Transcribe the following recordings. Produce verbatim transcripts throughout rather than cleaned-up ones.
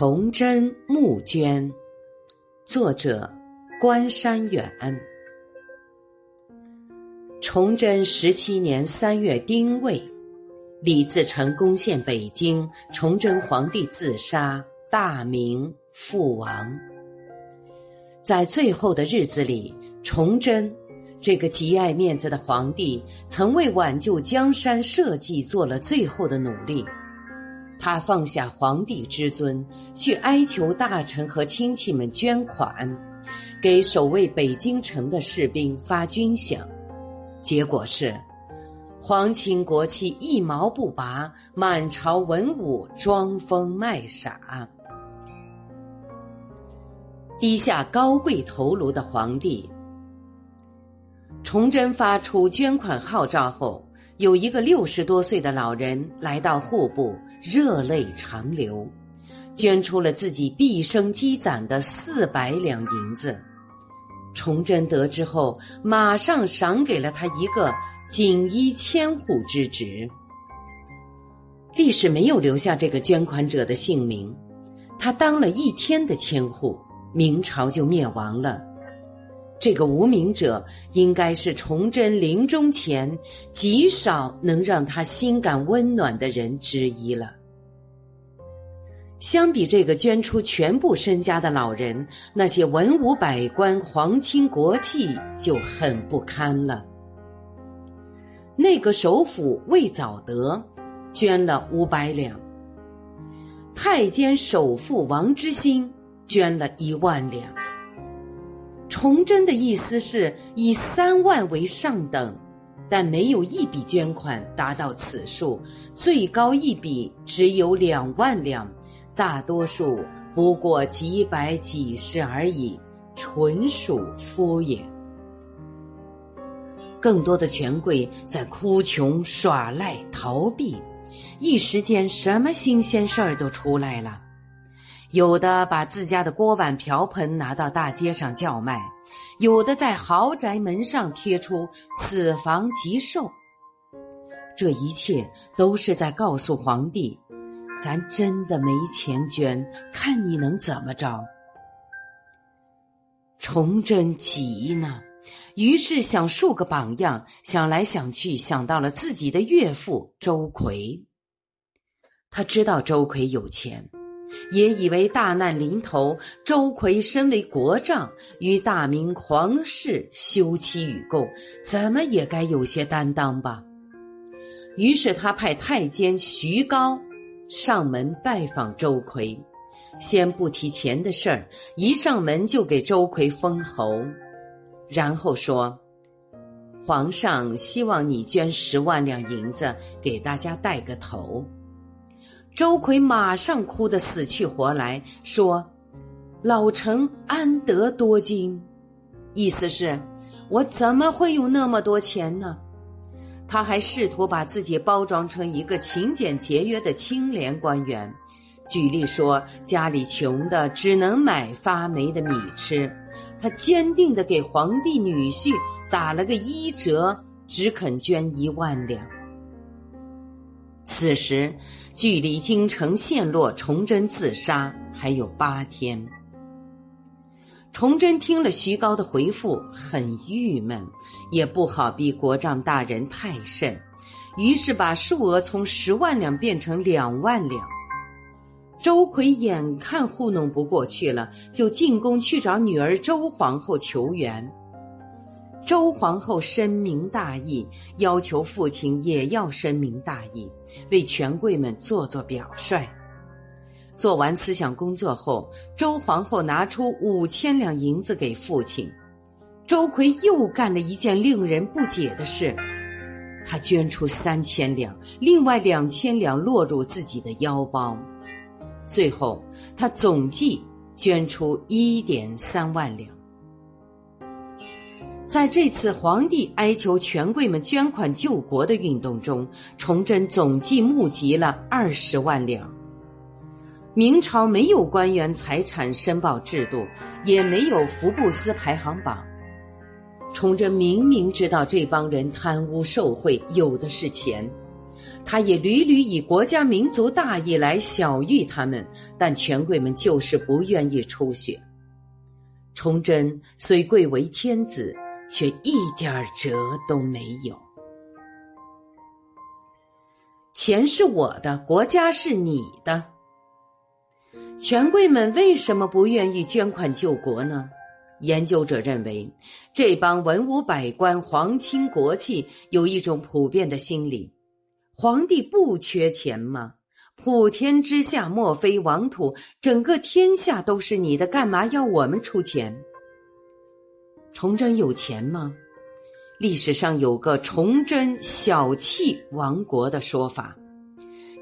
童真募捐，作者关山远。崇祯十七年三月丁未，李自成攻陷北京，崇祯皇帝自杀，大明覆亡。在最后的日子里，崇祯这个极爱面子的皇帝曾为挽救江山社稷做了最后的努力，他放下皇帝之尊，去哀求大臣和亲戚们捐款，给守卫北京城的士兵发军饷。结果是，皇亲国戚一毛不拔，满朝文武装疯卖傻。低下高贵头颅的皇帝。崇祯发出捐款号召后，有一个六十多岁的老人来到户部，热泪长流，捐出了自己毕生积攒的四百两银子。崇祯得知后，马上赏给了他一个锦衣千户之职。历史没有留下这个捐款者的姓名，他当了一天的千户，明朝就灭亡了。这个无名者应该是崇祯临终前极少能让他心感温暖的人之一了。相比这个捐出全部身家的老人，那些文武百官、皇亲国戚就很不堪了。那个首辅魏藻德捐了五百两，太监首辅王之兴捐了一万两。崇祯的意思是以三万为上等，但没有一笔捐款达到此数，最高一笔只有两万两，大多数不过几百几十而已，纯属敷衍。更多的权贵在哭穷、耍赖、逃避，一时间什么新鲜事儿都出来了。有的把自家的锅碗瓢盆拿到大街上叫卖，有的在豪宅门上贴出此房即售。这一切都是在告诉皇帝，咱真的没钱捐，看你能怎么着。崇祯急呢，于是想树个榜样，想来想去，想到了自己的岳父周奎。他知道周奎有钱，也以为大难临头，周奎身为国丈，与大明皇室休戚与共，怎么也该有些担当吧。于是他派太监徐高上门拜访周奎，先不提钱的事儿，一上门就给周奎封侯，然后说：皇上希望你捐十万两银子给大家带个头。周奎马上哭得死去活来，说：老臣安得多金。意思是，我怎么会有那么多钱呢？他还试图把自己包装成一个勤俭节约的清廉官员，举例说家里穷的只能买发霉的米吃，他坚定地给皇帝女婿打了个一折，只肯捐一万两。此时距离京城陷落、崇祯自杀还有八天。崇祯听了徐高的回复很郁闷，也不好逼国丈大人太甚，于是把数额从十万两变成两万两。周奎眼看糊弄不过去了，就进宫去找女儿周皇后求援。周皇后深明大义，要求父亲也要深明大义，为权贵们做做表率。做完思想工作后，周皇后拿出五千两银子给父亲。周奎又干了一件令人不解的事，他捐出三千两，另外两千两落入自己的腰包。最后他总计捐出一点三万两。在这次皇帝哀求权贵们捐款救国的运动中，崇祯总计募集了二十万两。明朝没有官员财产申报制度，也没有福布斯排行榜。崇祯明明知道这帮人贪污受贿，有的是钱，他也屡屡以国家民族大义来小喻他们，但权贵们就是不愿意出血。崇祯虽贵为天子，却一点辙都没有。钱是我的，国家是你的。权贵们为什么不愿意捐款救国呢？研究者认为，这帮文武百官、皇亲国戚有一种普遍的心理：皇帝不缺钱吗？普天之下莫非王土，整个天下都是你的，干嘛要我们出钱？崇祯有钱吗？历史上有个崇祯小气王国的说法，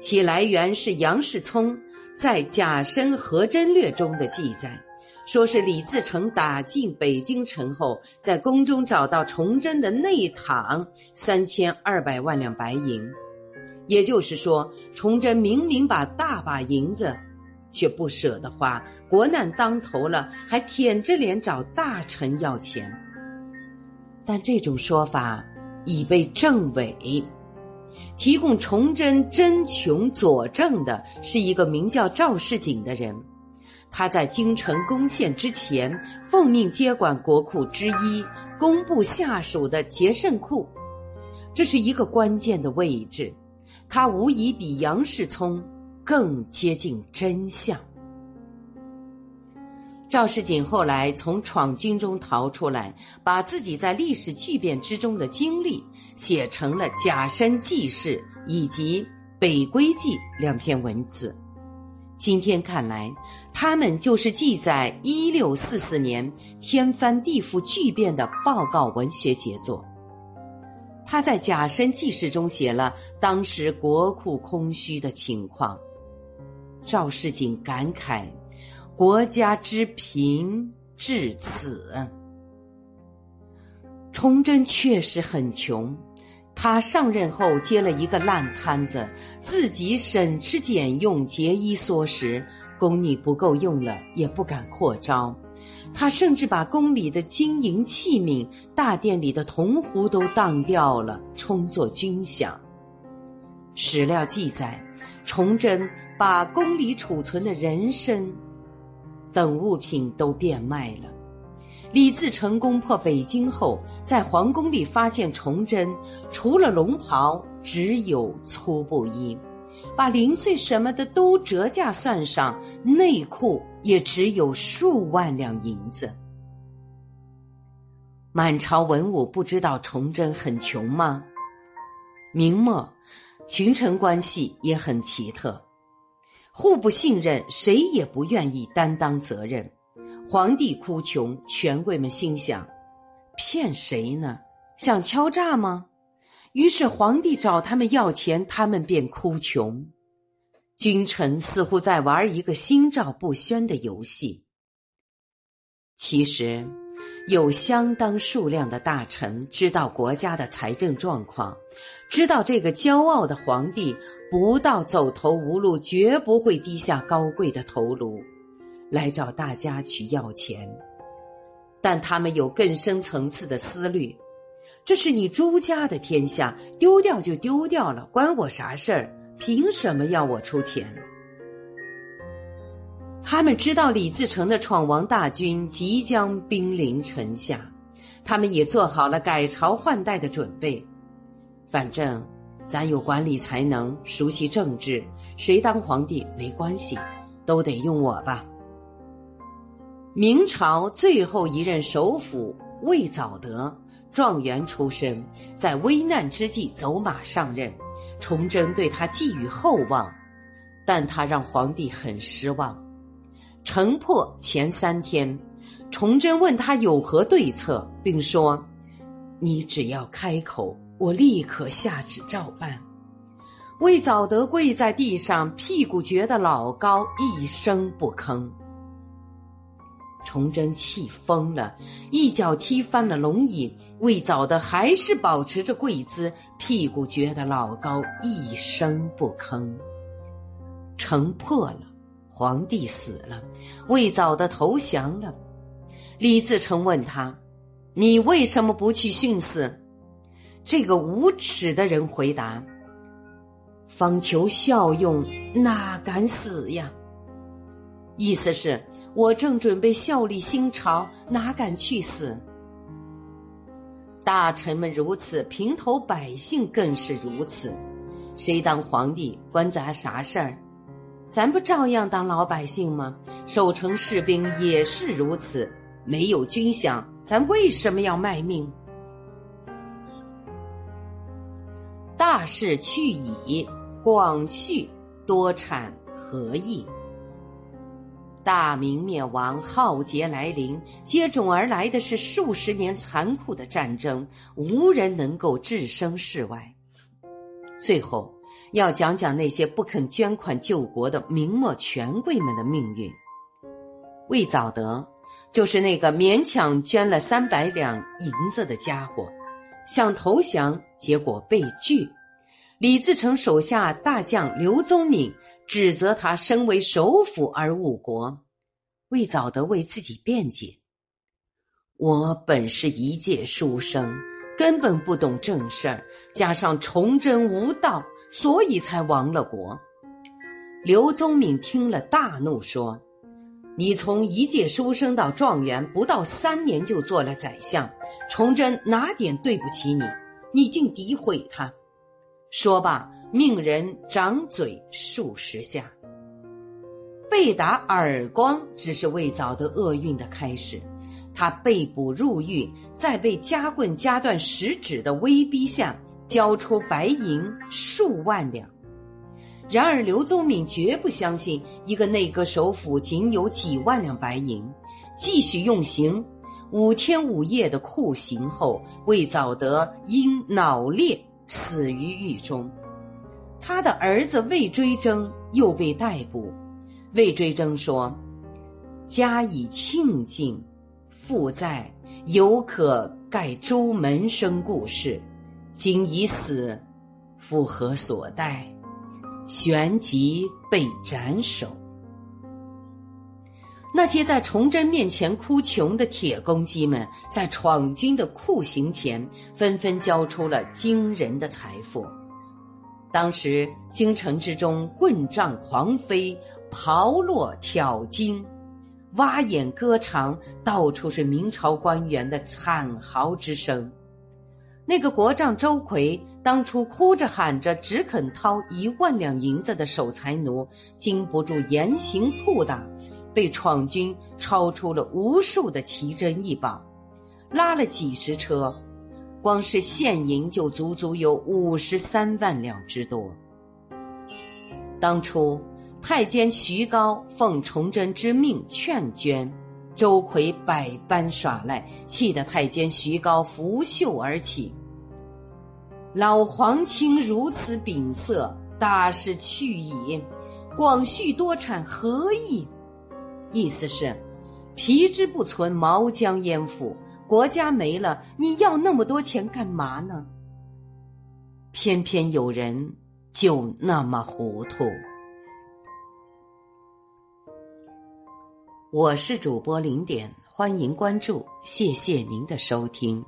其来源是杨世聪在《贾深和真略》中的记载，说是李自成打进北京城后，在宫中找到崇祯的内帑三千二百万两白银。也就是说，崇祯明明把大把银子，却不舍得花，国难当头了，还舔着脸找大臣要钱。但这种说法已被证伪。提供崇祯真穷佐证的是一个名叫赵世景的人，他在京城攻陷之前，奉命接管国库之一工部下属的结慎库，这是一个关键的位置，他无疑比杨世聪更接近真相。赵世景后来从闯军中逃出来，把自己在历史巨变之中的经历写成了《贾深纪事》以及《北归记》两篇文字。今天看来，他们就是记载一六四四年天翻地覆巨变的报告文学杰作。他在《贾深纪事》中写了当时国库空虚的情况。赵世景感慨：国家之贫至此。崇祯确实很穷，他上任后接了一个烂摊子，自己省吃俭用，节衣缩食，宫女不够用了也不敢扩招，他甚至把宫里的金银器皿、大殿里的铜壶都当掉了，充作军饷。史料记载，崇祯把宫里储存的人参等物品都变卖了。李自成攻破北京后，在皇宫里发现崇祯除了龙袍只有粗布衣，把零碎什么的都折价算上，内裤也只有数万两银子。满朝文武不知道崇祯很穷吗？明末群臣关系也很奇特，互不信任，谁也不愿意担当责任。皇帝哭穷，权贵们心想：骗谁呢？想敲诈吗？于是皇帝找他们要钱，他们便哭穷。君臣似乎在玩一个心照不宣的游戏。其实，有相当数量的大臣知道国家的财政状况，知道这个骄傲的皇帝不到走投无路，绝不会低下高贵的头颅来找大家去要钱。但他们有更深层次的思虑，这是你朱家的天下，丢掉就丢掉了，关我啥事儿？凭什么要我出钱？他们知道李自成的闯王大军即将兵临城下，他们也做好了改朝换代的准备。反正咱有管理才能，熟悉政治，谁当皇帝没关系，都得用我吧。明朝最后一任首辅魏藻德，状元出身，在危难之际走马上任，崇祯对他寄予厚望，但他让皇帝很失望。城破前三天，崇祯问他有何对策，并说：你只要开口，我立刻下旨照办。魏藻德跪在地上，屁股撅得老高，一声不吭。崇祯气疯了，一脚踢翻了龙椅，魏藻德还是保持着跪姿，屁股撅得老高，一声不吭。城破了，皇帝死了，魏藻德投降了。李自成问他：你为什么不去殉死？这个无耻的人回答：方求效用，哪敢死呀？意思是我正准备效力新朝，哪敢去死？大臣们如此，平头百姓更是如此。谁当皇帝关咱啥事儿？咱不照样当老百姓吗？守城士兵也是如此，没有军饷，咱为什么要卖命？大势去矣，广蓄多产何益？大明灭亡，浩劫来临，接踵而来的是数十年残酷的战争，无人能够置身事外。最后，要讲讲那些不肯捐款救国的明末权贵们的命运。魏藻德就是那个勉强捐了三百两银子的家伙，想投降，结果被拒。李自成手下大将刘宗敏指责他身为首辅而误国，魏藻德为自己辩解：“我本是一介书生，根本不懂正事儿，加上崇祯无道，所以才亡了国。”刘宗敏听了大怒，说：“你从一介书生到状元，不到三年就做了宰相，崇祯哪点对不起你？你竟诋毁他！”说罢，命人掌嘴数十下。被打耳光只是魏藻德厄运的开始，他被捕入狱，在被夹棍夹断食指的威逼下，交出白银数万两。然而刘宗敏绝不相信一个内阁首辅仅有几万两白银，继续用刑。五天五夜的酷刑后，魏藻德因脑裂死于狱中，他的儿子魏追征又被逮捕。魏追征说：“家以庆境，父在，犹可盖朱门生故事，今已死，父何所待？”旋即被斩首。那些在崇祯面前哭穷的铁公鸡们，在闯军的酷刑前，纷纷交出了惊人的财富。当时京城之中，棍杖狂飞，炮烙挑金，挖眼割肠，到处是明朝官员的惨嚎之声。那个国丈周奎，当初哭着喊着只肯掏一万两银子的守财奴，经不住严刑酷打，被闯军抄出了无数的奇珍异宝，拉了几十车，光是现银就足足有五十三万两之多。当初太监徐高奉崇祯之命劝捐，周奎百般耍赖，气得太监徐高拂袖而起：“老皇亲如此秉色，大势去矣，广蓄多产何益？”意思是皮之不存，毛将焉附，国家没了，你要那么多钱干嘛呢？偏偏有人就那么糊涂。我是主播零点，欢迎关注，谢谢您的收听。